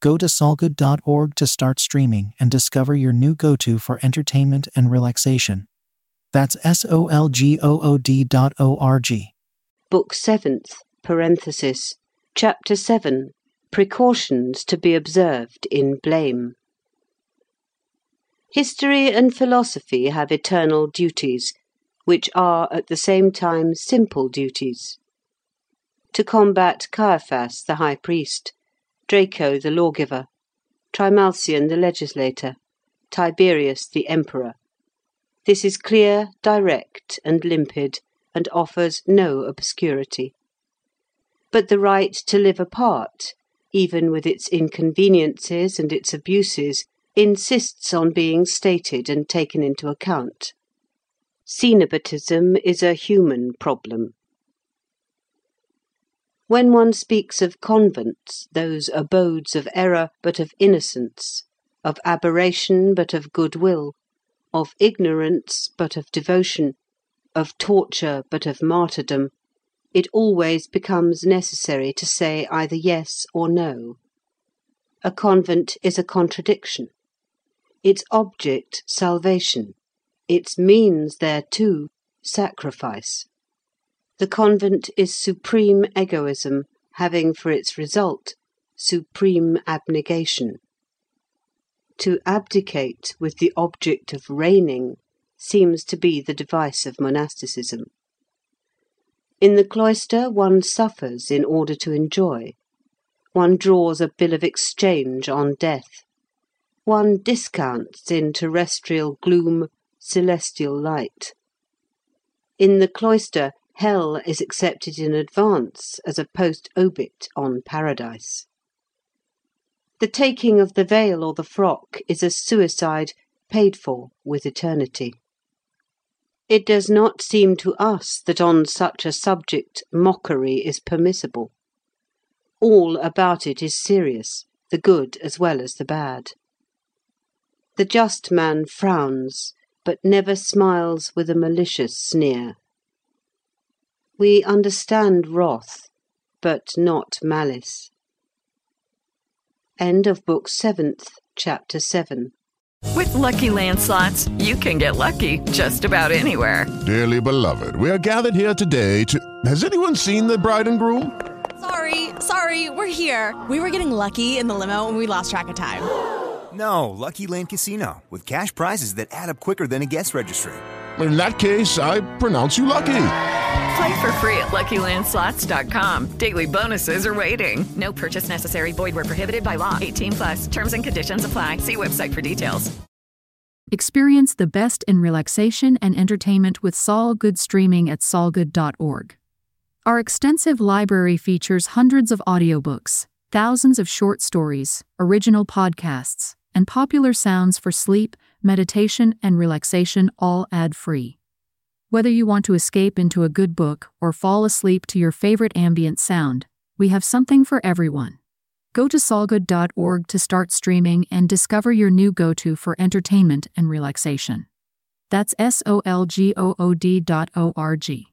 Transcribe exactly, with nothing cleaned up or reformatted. Go to sol good dot org to start streaming and discover your new go-to for entertainment and relaxation. That's S O L G O O D dot org. Book seventh, parenthesis, Chapter seven, Precautions to be Observed in Blame. History and philosophy have eternal duties, which are at the same time simple duties. To combat Caiaphas the high priest, Draco the lawgiver, Trimalcian the legislator, Tiberius the emperor. This is clear, direct, and limpid, and offers no obscurity. But the right to live apart, even with its inconveniences and its abuses, insists on being stated and taken into account. Cenobitism is a human problem. When one speaks of convents, those abodes of error but of innocence, of aberration but of goodwill, of ignorance but of devotion, of torture but of martyrdom, it always becomes necessary to say either yes or no. A convent is a contradiction. Its object, salvation; its means thereto, sacrifice. The convent is supreme egoism, having for its result supreme abnegation. To abdicate with the object of reigning seems to be the device of monasticism. In the cloister one suffers in order to enjoy. One draws a bill of exchange on death. One discounts in terrestrial gloom celestial light. In the cloister, hell is accepted in advance as a post-obit on paradise. The taking of the veil or the frock is a suicide paid for with eternity. It does not seem to us that on such a subject mockery is permissible. All about it is serious, the good as well as the bad. The just man frowns, but never smiles with a malicious sneer. We understand wrath, but not malice. End of Book Seventh, Chapter Seven. With Lucky Land Slots, you can get lucky just about anywhere. Dearly beloved, we are gathered here today to... Has anyone seen the bride and groom? Sorry, sorry, we're here. We were getting lucky in the limo and we lost track of time. No, Lucky Land Casino, with cash prizes that add up quicker than a guest registry. In that case, I pronounce you lucky. Play for free at Lucky Land Slots dot com. Daily bonuses are waiting. No purchase necessary. Void where prohibited by law. eighteen plus. Terms and conditions apply. See website for details. Experience the best in relaxation and entertainment with Sol Good Streaming at sol good dot org. Our extensive library features hundreds of audiobooks, thousands of short stories, original podcasts, and popular sounds for sleep, meditation, and relaxation, all ad-free. Whether you want to escape into a good book or fall asleep to your favorite ambient sound, we have something for everyone. Go to sol good dot org to start streaming and discover your new go-to for entertainment and relaxation. That's S O L G O O D dot org.